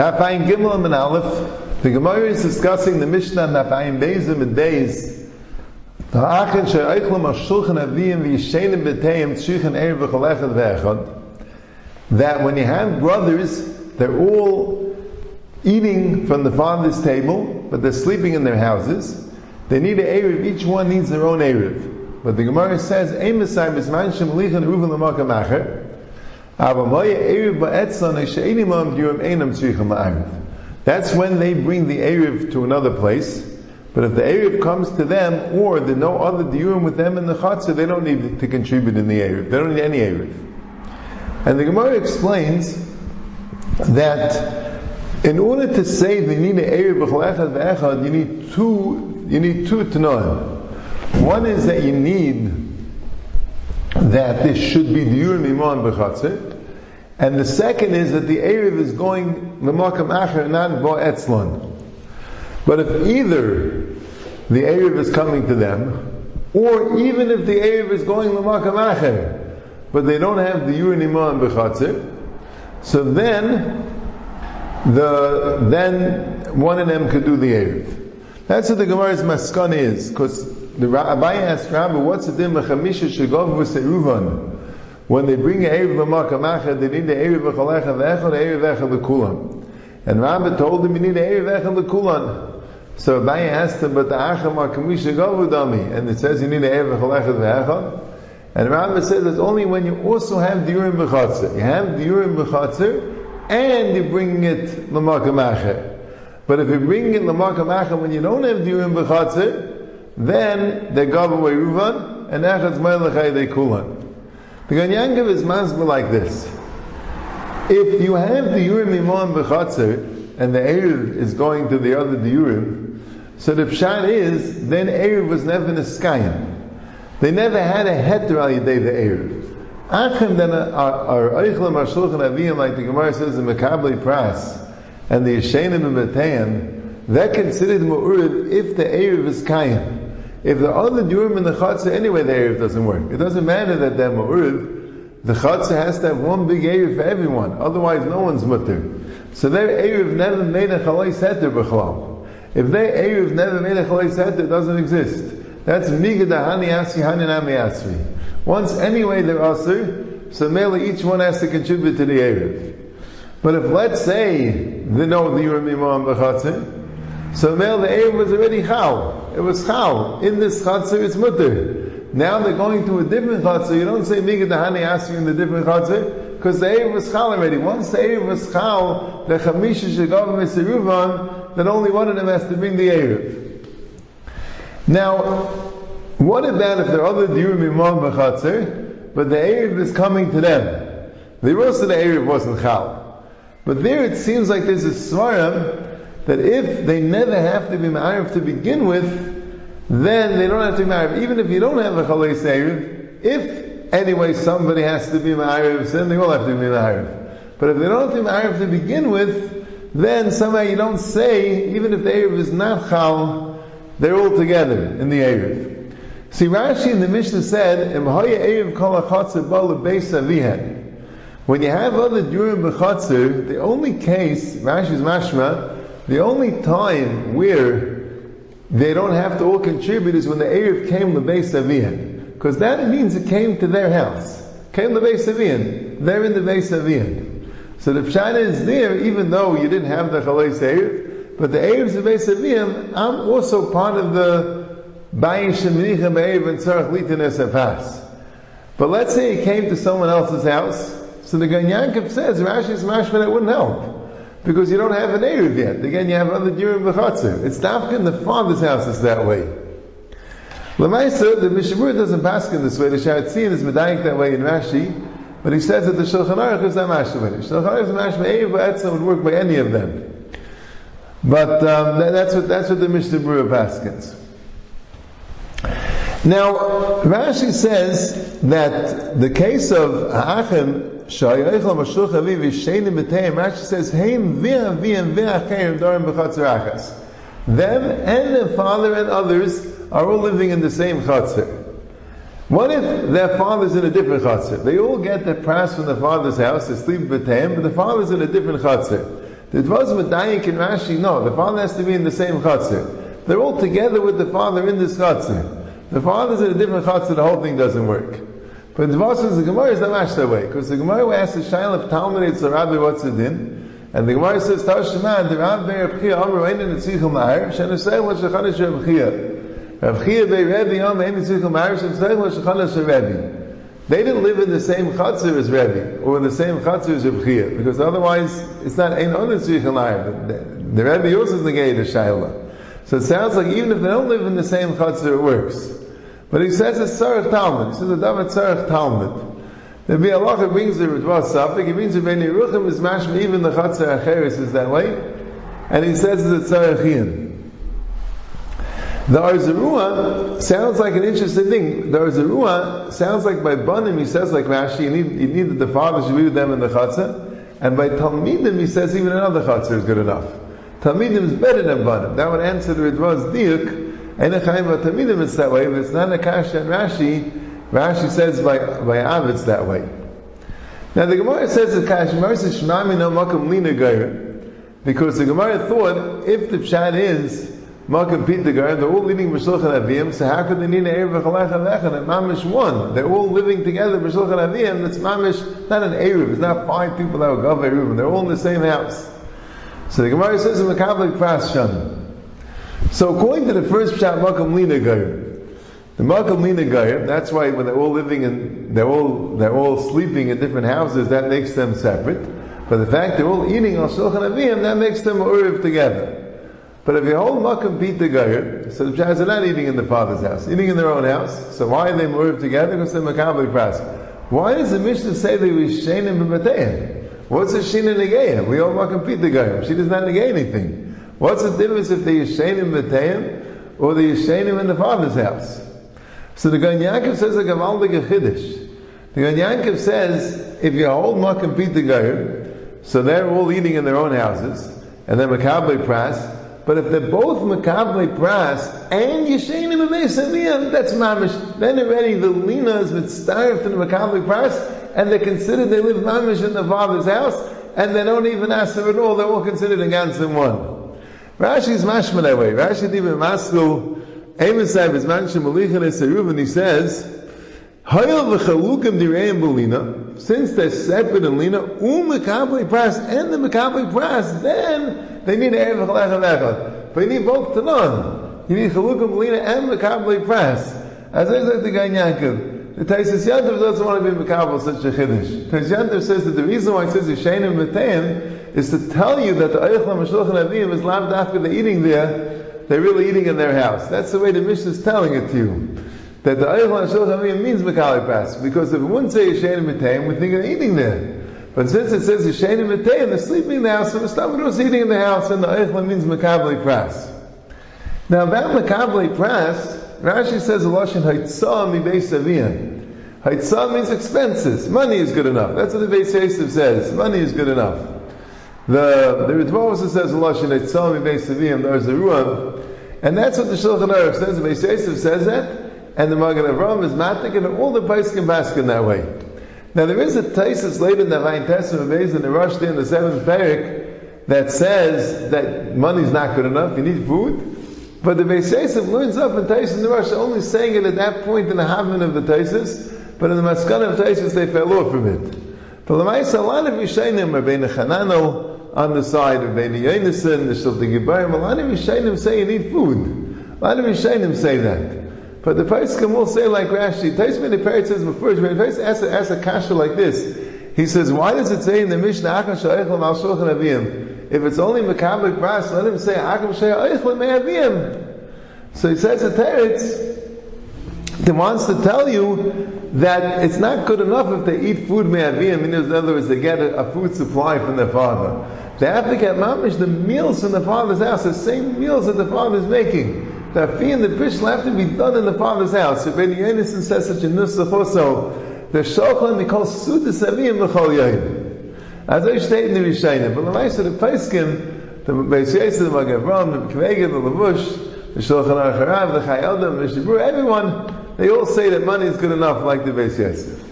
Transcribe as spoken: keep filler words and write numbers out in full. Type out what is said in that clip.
Dafayim Gimel and Aleph. The Gemara is discussing the Mishnah and Dafayim Beizim and Beiz. Ha'achin she'aychlam ha'shulchan aviyim v'yishenim v'teyim tz'shichan erev v'cholechad v'echad. That when you have brothers, they're all eating from the father's table, but they're sleeping in their houses. They need an erev. Each one needs their own erev. But the Gemara says, Eimesai b'sman shemlichan ruvan lemakom acher. That's when they bring the eruv to another place. But if the eruv comes to them, or there's no other diurim with them in the chatzer, they don't need to contribute in the eruv. They don't need any eruv. And the Gemara explains that in order to say they need an eruv b'chol echad, you need two. You need two tanoim. One is that you need. that this should be diyur niman bechatzir, and the second is that the erev is going lemakom acher, not ba'etzlan. But if either the erev is coming to them, or even if the erev is going lemakom acher, but they don't have diyur niman bechatzir, so then the then one of them could do the erev. That's what the Gemara's maskana is, because. The Abaya asked Rabbah, what's the din of Chamisha Shagavu with ruvan? When they bring an eruv ma'ariv, they need an eruv echadz melech, an eruv echad the Kulan. And Rabbah told him, you need an eruv echad the Kulan. So Abaya asked him, but the acham Chamisha Shagavu dami, and it says you need an eruv echad echad. And Rabbah says it's only when you also have the urim bechatzir. You have the urim bechatzir, and you bring it lemakom acher. But if you bring it lemakom acher when you don't have the urim bechatzir, then they gave away ruvan and echadz melech they kulan. The Ganei Yaakov is Mazba like this: if you have the urim imoam bechatzir and the eruv is going to the other diurim, so the pshat is then eruv was never niskayim. They never had a heter al yedei the eruv. Achim then are oichlam hashulchan aviyim, like the Gemara says in Makabli pras, and the Yishenim and Batayim, they're considered ma'uriv if the eruv is kayim. If the other diurim in the chatzer, anyway the eruv doesn't work. It doesn't matter that they're ma'uriv. The chatzer has to have one big eruv for everyone. Otherwise no one's mutter. So their eruv never made a Chalei Seter b'chalal. If their eruv never made a Chalei Seter, it doesn't exist. That's migdahani asri haninami asri. Once anyway they're asri, so merely each one has to contribute to the eruv. But if let's say they know the diurim imam b'chatzer, so now the eruv was already chal. It was chal. In this chatzer, it's mutter. Now they're going to a different chatzer. You don't say migad hani asri in the different chatzer, because the eruv was chal already. Once the eruv was chal, the chamisha shagavu miseruvan, then only one of them has to bring the eruv. Now, what about if there are other diurim imam b'chatzer, but the eruv is coming to them? The rest of the eruv wasn't chal, but there it seems like there's a svarim. That if they never have to be Ma'ariv to begin with, then they don't have to be Ma'ariv. Even if you don't have a Chalei Seter, if anyway somebody has to be Ma'ariv, then they all have to be Ma'ariv. But if they don't have to be Ma'ariv to begin with, then somehow you don't say, even if the Erev is not Chal, they're all together in the Erev. See, Rashi in the Mishnah said, when you have other diurim b'chatzer, the only case, Rashi's mashma, the only time where they don't have to all contribute is when the eruv came to Be'i Saviyam, because that means it came to their house, came to Be'i Saviyam. They're in the Be'i Saviyam. So the pshat is there, even though you didn't have the Chalei Seter, but the eruv of Be'i Saviyam, I'm also part of the Ba'i Sheminicha Me'ev and Tzarech Litin Esafas. But let's say it came to someone else's house, so the Ganei Yaakov says, Rashi's mashma, that wouldn't help. Because you don't have an eruv yet. Again, you have other diurim b'chatzer. It's dafka in the father's house is that way. L'maisa, the Mishnah Berurah doesn't bask in this way. The Sharetzin is medayik that way in Rashi, but he says that the Shulchan Aruch is not mashma. Shulchan Aruch is mashma. Eruv ba'etzlan would work by any of them. But um, that, that's what that's what the Mishnah Berurah baskins. Now, Rashi says that the case of ha'achim. Rashi says, them and their father and others are all living in the same chatzer. What if their father's in a different chatzer? They all get the pras from the father's house, they sleep with him, but the father's in a different chatzer. It was Medayik and Rashi, no, the father has to be in the same chatzer. They're all together with the father in this chatzer. The father's in a different chatzer, the whole thing doesn't work. But the Vashas, the Gemara is not mash that way, because the Gemara asks the Shaila of Talmud, it's the Rabbi, what's it in? And the Gemara says, Tashima, the Rabbi, Rabchia, Amr, Ein, and Tzichel Ma'ar, Shanasei, La Shechanash, Rabchia. Rabchia, Be'Rebbe, Amr, Ein, and Tzichel Ma'ar, Shanasei, La Shechanash, Rabbi. They didn't live in the same chatzer as Rebbe, or in the same chatzer as Rebchia, because otherwise it's not ein onet zichel. The Rebbe also is negated as Shaila. So it sounds like even if they don't live in the same chatzer, it works. But he says it's tzarech Talmud. He says the davar tzarech Talmud. The Be'i Alacha brings the Ritva Safik. He brings the Bnei Yeruchim is mashma even the chatzer acheres is that way, and he says it's a tzarechian. The Arzarua sounds like an interesting thing. The Arzarua sounds like by Banim he says like Rashi, you need, you need that the father should be with them in the Chatzah, and by Talmidim he says even another Chatzah is good enough. Talmidim is better than Banim. That would answer the Ritva's Diuk, and Echayim Talmidim is that way, but it's not Akash and Rashi. Rashi says by, by Av it's that way. Now the Gemara says that Kashmir says Shmami no Makam Lina Gaira, because the Gemara thought if the Pshat is Malcolm Peter Gar, they're all leading B'Shulchan Aviyam, so how could they need an Erev v'Chalacha Lecha? That Mamish one. They're all living together B'Shulchan Aviyam, that's Mamish, not an Erev, it's not five people that will go Erev, they're all in the same house. So the Gemara says in Makabli pras Shan. So according to the first Pshat, Malcolm Lina Gar, the Malcolm Lina Gar, that's why when they're all living and they're all, they're all sleeping in different houses, that makes them separate. But the fact they're all eating on Shulchan Aviyam, that makes them Erev together. But if you hold Makom Pita Gayer, so the Pshat is not eating in the father's house, eating in their own house. So why are they Ma'ariv together? Because they're Makabli pras. Why does the Mishnah say that we Yishenim b'mateihem? What's a Shina Negeihem? We hold Makom Pita Gayer. She does not negate anything. What's the difference if they Yishenim b'mateihem or they Yishenim in the father's house? So the Ganei Yaakov says a Gavaldik Chiddush. The Ganei Yaakov says if you hold Makom Pita Gayer, so they're all eating in their own houses, and they're Makabli pras. But if they're both Makabli pras and Yishenim and Be'i Saviyam, that's mamish. Then already the lina is mitzaref to the Makabli pras, and they're considered they live mamish in the father's house, and they don't even ask them at all. They're all considered against them one. Rashi's mashma that way. Rashi even masku emesav is manshim alichon es eruv, and he says hayol v'chalukam direim b'lina. Since they're separate in lina, u Makabli pras and the Makabli pras, then they need Erev Chalech Alecha. But you need both to none. You need Chalukum Lina and Makabli pras. As I said to Gan Yaakov, the Taisus Yantav doesn't want to be Makabal such a Chiddush. Taisus Yantav says that the reason why it says Yishenim B'teim is to tell you that the Eichlam Shulchan Avim is laved after they're eating there, they're really eating in their house. That's the way the Mishnah is telling it to you. That the Eichlam Shulchan Avim means Makabli pras. Because if it wouldn't say Yishenim B'teim, we'd think they're eating there. But since it says Yishenim and they're sleeping in the house, so the Stamadu is eating in the house, and the Eichla means Makabli pras. Now about Makabli pras, Rashi says a Lashon Haitzah mi Be'i Saviyam. Haitzah means expenses. Money is good enough. That's what the Beis Yosef says. Money is good enough. The the Ritva also says a Lashon Haitzah mi Be'i Saviyam. There's a ruvan, and that's what the Shulchan Aruch says. The Beis Yosef says that, and the Magen Avraham is matik, and all the Beis can bask in that way. Now there is a Taisus later in the Vayin Testament based in the Rosh Hashanah in the seventh parak that says that money's not good enough, you need food. But the Beis Yosef learns up in Taisus in the Rosh, only saying it at that point in the Havman of the Taisus, but in the Maskana of Taisus they fell off from it. But Lamaisa, a lot of Yishenim are Bein Chanano on the side of Bein Yonason, the Shulti Gibayim, a lot of Yishenim say you need food. A lot of Yishenim say that. But the Paiskim will say like Rashi. Taisim in the Parit says before, when Taisim asks, asks a kasha like this, he says, why does it say in the Mishnah, Acham she'oichlam al shulchan aviyim? If it's only Makabli pras, let him say, Acham she'oichlam me'aviyim. So he says the Parit, he wants to tell you that it's not good enough if they eat food me'aviyim, in other words, they get a, a food supply from their father. They have to get mamish, the meals from the father's house, the same meals that the father's making. The fee and the bishul have to be done in the father's house. If Rabbi Yonason says such a nusach also, the shochan we call sudas aviyim l'chol yoyim. As I state in the Rishayim, but the Ma'aseh the Paiskim, the Beis Yosef, the Magen Avraham, the Kvegel, the Lavush, the Shulchan Aruch Harav, the Chayaldim, the Mishnah Berurah, everyone, they all say that money is good enough, like the Beis Yosef.